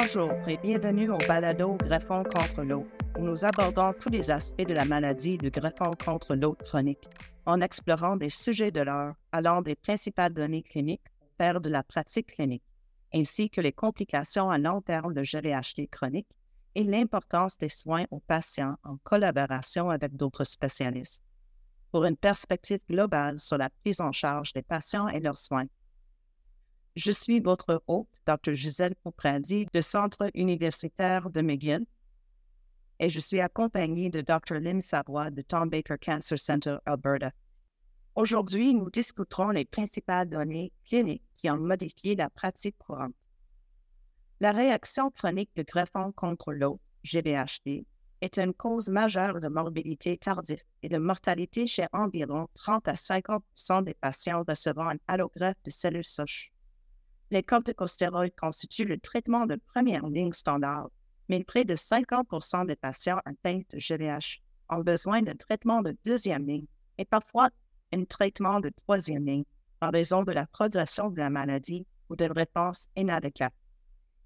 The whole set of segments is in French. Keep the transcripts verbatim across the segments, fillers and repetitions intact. Bonjour et bienvenue au balado Greffon contre l'eau, où nous abordons tous les aspects de la maladie du greffon contre l'eau chronique, en explorant des sujets de l'heure allant des principales données cliniques au cœur de la pratique clinique, ainsi que les complications à long terme de G V H D chronique et l'importance des soins aux patients en collaboration avec d'autres spécialistes, pour une perspective globale sur la prise en charge des patients et leurs soins. Je suis votre hôte, Docteur Gisèle Pouprendi, du Centre universitaire de McGill, et je suis accompagnée de Docteur Lynn Savoie de Tom Baker Cancer Center, Alberta. Aujourd'hui, nous discuterons les principales données cliniques qui ont modifié la pratique courante. La réaction chronique de greffon contre l'eau, G V H D, est une cause majeure de morbidité tardive et de mortalité chez environ trente à cinquante pour cent des patients recevant une allogreffe de cellules souches. Les corticostéroïdes constituent le traitement de première ligne standard, mais près de cinquante pour cent des patients atteints de G V H ont besoin d'un traitement de deuxième ligne et parfois un traitement de troisième ligne en raison de la progression de la maladie ou d'une réponse inadéquate.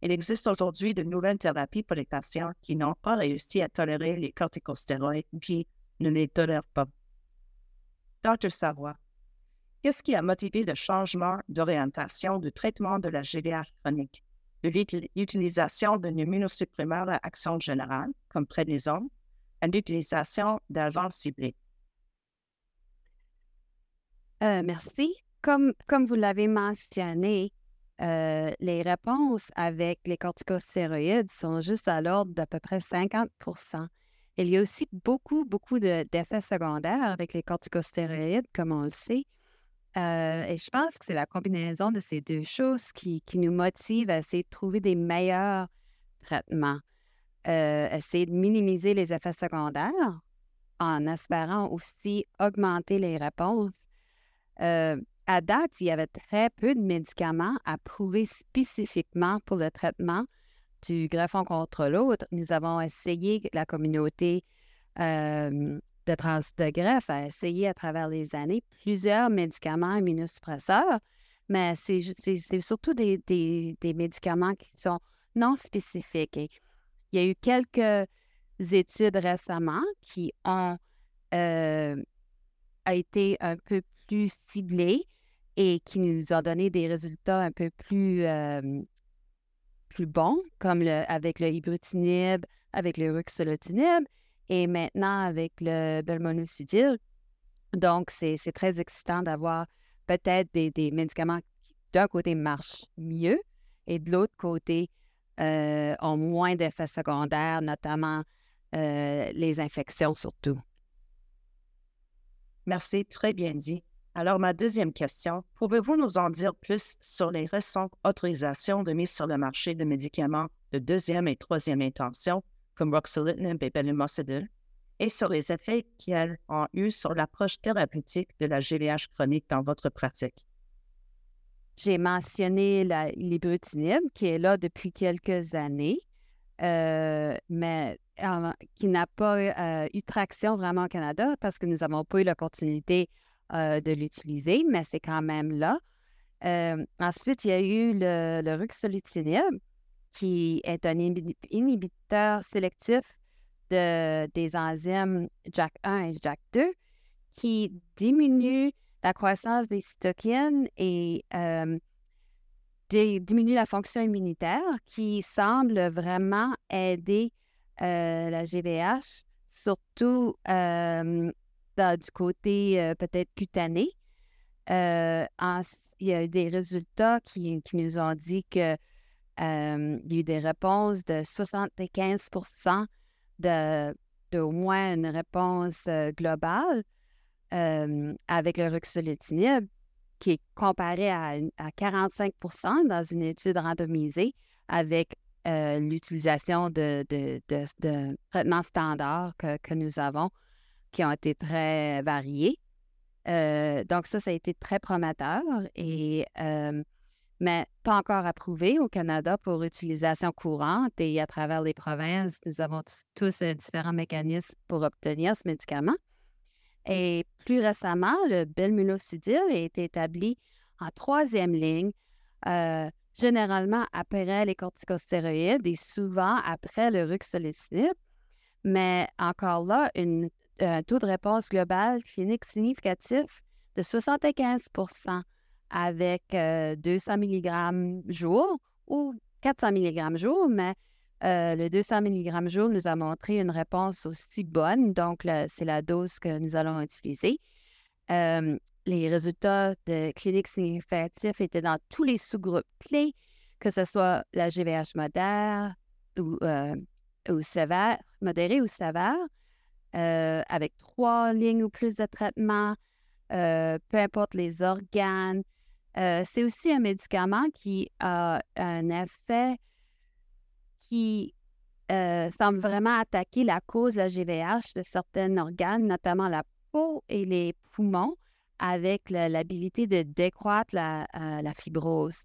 Il existe aujourd'hui de nouvelles thérapies pour les patients qui n'ont pas réussi à tolérer les corticostéroïdes ou qui ne les tolèrent pas. Docteur Savoie, qu'est-ce qui a motivé le changement d'orientation du traitement de la G V H chronique, de l'utilisation d'un immunosupprimeur à action générale, comme prénisone, à l'utilisation d'agents ciblés? Euh, merci. Comme, comme vous l'avez mentionné, euh, les réponses avec les corticostéroïdes sont juste à l'ordre d'à peu près cinquante pour cent. Il y a aussi beaucoup, beaucoup de, d'effets secondaires avec les corticostéroïdes, comme on le sait. Euh, et je pense que c'est la combinaison de ces deux choses qui, qui nous motive à essayer de trouver des meilleurs traitements, euh, essayer de minimiser les effets secondaires en espérant aussi augmenter les réponses. Euh, à date, il y avait très peu de médicaments approuvés spécifiquement pour le traitement du greffon contre l'autre. Nous avons essayé, la communauté euh, de trans de greffe a essayé à travers les années plusieurs médicaments immunosuppresseurs, mais c'est, c'est, c'est surtout des, des, des médicaments qui sont non spécifiques. Et il y a eu quelques études récemment qui ont euh, été un peu plus ciblées et qui nous ont donné des résultats un peu plus, euh, plus bons, comme le, avec le ibrutinib, avec le ruxolitinib, et maintenant, avec le belumosudil. Donc, c'est, c'est très excitant d'avoir peut-être des, des médicaments qui, d'un côté, marchent mieux et de l'autre côté, euh, ont moins d'effets secondaires, notamment euh, les infections surtout. Merci, très bien dit. Alors, ma deuxième question, pouvez-vous nous en dire plus sur les récentes autorisations de mise sur le marché de médicaments de deuxième et troisième intention comme ruxolitinib et belumosudil, et sur les effets qu'elles ont eus sur l'approche thérapeutique de la G V H chronique dans votre pratique? J'ai mentionné la, l'ibrutinib, qui est là depuis quelques années, euh, mais euh, qui n'a pas euh, eu traction vraiment au Canada parce que nous n'avons pas eu l'opportunité euh, de l'utiliser, mais c'est quand même là. Euh, ensuite, il y a eu le, le ruxolitinib, qui est un inhibiteur sélectif de, des enzymes J A K un et J A K deux, qui diminue la croissance des cytokines et euh, dé, diminue la fonction immunitaire, qui semble vraiment aider euh, la G V H, surtout euh, dans, du côté euh, peut-être cutané. Euh, en, il y a eu des résultats qui, qui nous ont dit que Euh, il y a eu des réponses de soixante-quinze pour cent de, de au moins une réponse euh, globale euh, avec le ruxolitinib, qui est comparé à, à quarante-cinq pour cent dans une étude randomisée avec euh, l'utilisation de, de, de, de traitements standards que, que nous avons, qui ont été très variés. Euh, donc ça, ça a été très prometteur et euh, mais pas encore approuvé au Canada pour utilisation courante et à travers les provinces, nous avons t- tous différents mécanismes pour obtenir ce médicament. Et plus récemment, le belumosudil a été établi en troisième ligne euh, généralement après les corticostéroïdes et souvent après le ruxolitinib. Mais encore là, une, un taux de réponse globale clinique significatif de soixante-quinze pour cent avec euh, deux cents milligrammes jour ou quatre cents milligrammes jour, mais euh, le deux cents milligrammes jour nous a montré une réponse aussi bonne, donc le, c'est la dose que nous allons utiliser. Euh, les résultats de cliniques significatifs étaient dans tous les sous-groupes clés, que ce soit la G V H modère ou, euh, ou sévère, modérée ou sévère, euh, avec trois lignes ou plus de traitement, euh, peu importe les organes. Euh, c'est aussi un médicament qui a un effet qui euh, semble vraiment attaquer la cause de la G V H de certains organes, notamment la peau et les poumons, avec la, l'habilité de décroître la, euh, la fibrose.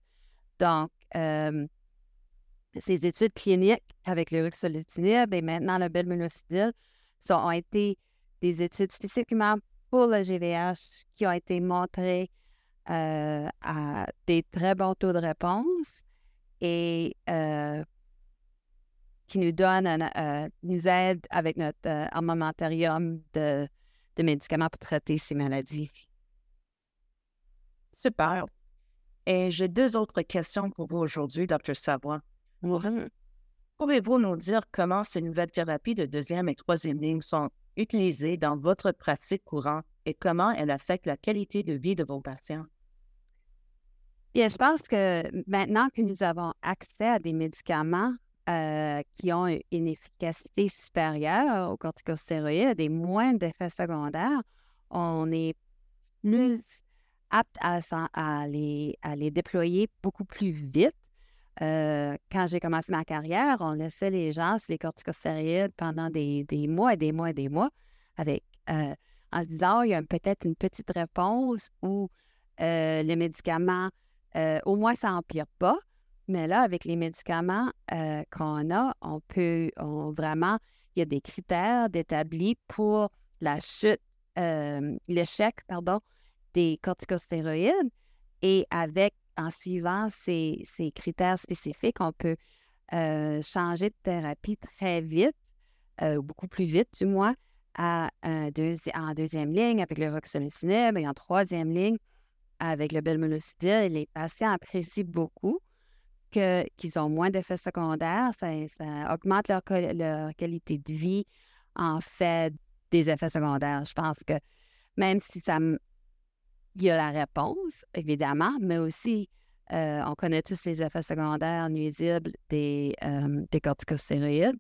Donc, euh, ces études cliniques avec le ruxolitinib et maintenant le belumosudil ont été des études spécifiquement pour le G V H qui ont été montrées euh, à des très bons taux de réponse et euh, qui nous donnent, un, euh, nous aident avec notre euh, armamentarium de, de médicaments pour traiter ces maladies. Super. Et j'ai deux autres questions pour vous aujourd'hui, docteur Savoie. Mm-hmm. Pouvez-vous nous dire comment ces nouvelles thérapies de deuxième et troisième ligne sont utilisées dans votre pratique courante et comment elles affectent la qualité de vie de vos patients? Bien, je pense que maintenant que nous avons accès à des médicaments euh, qui ont une efficacité supérieure aux corticostéroïdes et moins d'effets secondaires, on est plus apte à, à, les, à les déployer beaucoup plus vite. Euh, quand j'ai commencé ma carrière, on laissait les gens sur les corticostéroïdes pendant des, des mois et des mois et des mois avec, euh, en se disant, oh, il y a peut-être une petite réponse ou euh, le médicament, euh, au moins ça n'empire pas. Mais là, avec les médicaments euh, qu'on a, on peut on, vraiment, il y a des critères d'établis pour la chute, euh, l'échec, pardon, des corticostéroïdes et avec en suivant ces, ces critères spécifiques, on peut euh, changer de thérapie très vite, euh, beaucoup plus vite du moins, à un deuxi- en deuxième ligne avec le ruxolitinib et en troisième ligne avec le belumosudil. Les patients apprécient beaucoup que, qu'ils ont moins d'effets secondaires. Ça, ça augmente leur, leur qualité de vie. En fait, des effets secondaires, je pense que même si ça... Il y a la réponse, évidemment, mais aussi, euh, on connaît tous les effets secondaires nuisibles des, euh, des corticostéroïdes.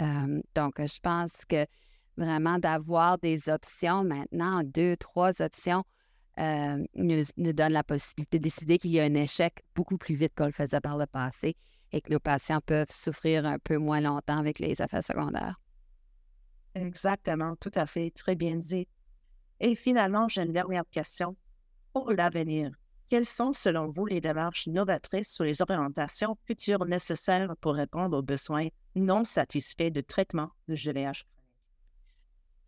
Euh, donc, je pense que vraiment d'avoir des options maintenant, deux, trois options, euh, nous, nous donne la possibilité de décider qu'il y a un échec beaucoup plus vite qu'on le faisait par le passé et que nos patients peuvent souffrir un peu moins longtemps avec les effets secondaires. Exactement, tout à fait, très bien dit. Et finalement, j'ai une dernière question. Pour l'avenir, quelles sont, selon vous, les démarches novatrices ou les orientations futures nécessaires pour répondre aux besoins non satisfaits de traitement de G V H?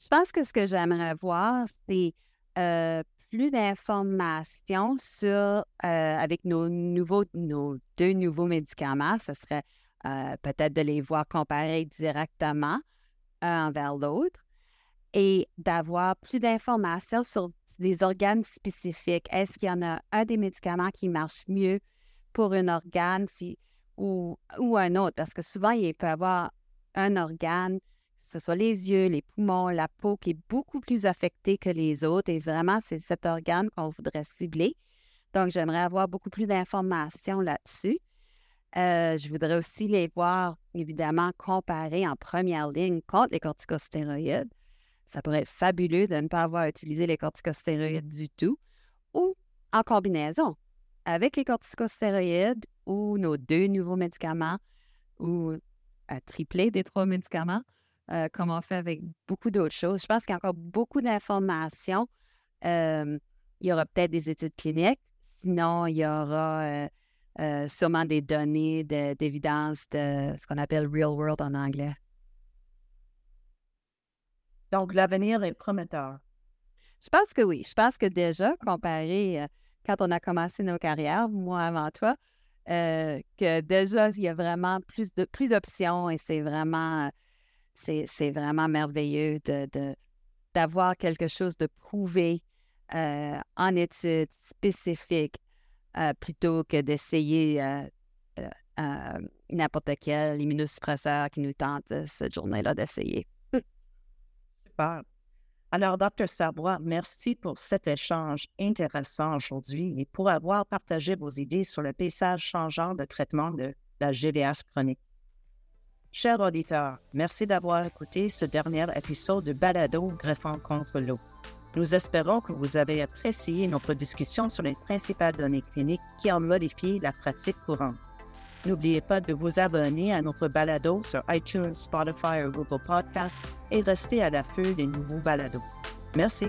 Je pense que ce que j'aimerais voir, c'est euh, plus d'informations sur, euh, avec nos, nouveaux, nos deux nouveaux médicaments. Ce serait euh, peut-être de les voir comparer directement un envers l'autre. Et d'avoir plus d'informations sur des organes spécifiques. Est-ce qu'il y en a un des médicaments qui marche mieux pour un organe si, ou, ou un autre? Parce que souvent, il peut y avoir un organe, que ce soit les yeux, les poumons, la peau, qui est beaucoup plus affecté que les autres. Et vraiment, c'est cet organe qu'on voudrait cibler. Donc, j'aimerais avoir beaucoup plus d'informations là-dessus. Euh, je voudrais aussi les voir, évidemment, comparer en première ligne contre les corticostéroïdes. Ça pourrait être fabuleux de ne pas avoir utilisé les corticostéroïdes du tout ou en combinaison avec les corticostéroïdes ou nos deux nouveaux médicaments ou un triplé des trois médicaments, euh, comme on fait avec beaucoup d'autres choses. Je pense qu'il y a encore beaucoup d'informations. Euh, il y aura peut-être des études cliniques, sinon il y aura euh, euh, sûrement des données de, d'évidence de ce qu'on appelle « real world » en anglais. Donc, l'avenir est prometteur. Je pense que oui. Je pense que déjà, comparé, euh, quand on a commencé nos carrières, moi avant toi, euh, que déjà, il y a vraiment plus de plus d'options et c'est vraiment, c'est, c'est vraiment merveilleux de, de, d'avoir quelque chose de prouvé euh, en études spécifiques euh, plutôt que d'essayer euh, euh, euh, n'importe quel immunosuppresseur qui nous tente euh, cette journée-là d'essayer. Super. Alors, docteur Savoie, merci pour cet échange intéressant aujourd'hui et pour avoir partagé vos idées sur le paysage changeant de traitement de la G V H chronique. Chers auditeurs, merci d'avoir écouté ce dernier épisode de Balado Greffons contre l'eau. Nous espérons que vous avez apprécié notre discussion sur les principales données cliniques qui ont modifié la pratique courante. N'oubliez pas de vous abonner à notre balado sur iTunes, Spotify ou Google Podcasts et restez à l'affût des nouveaux balados. Merci.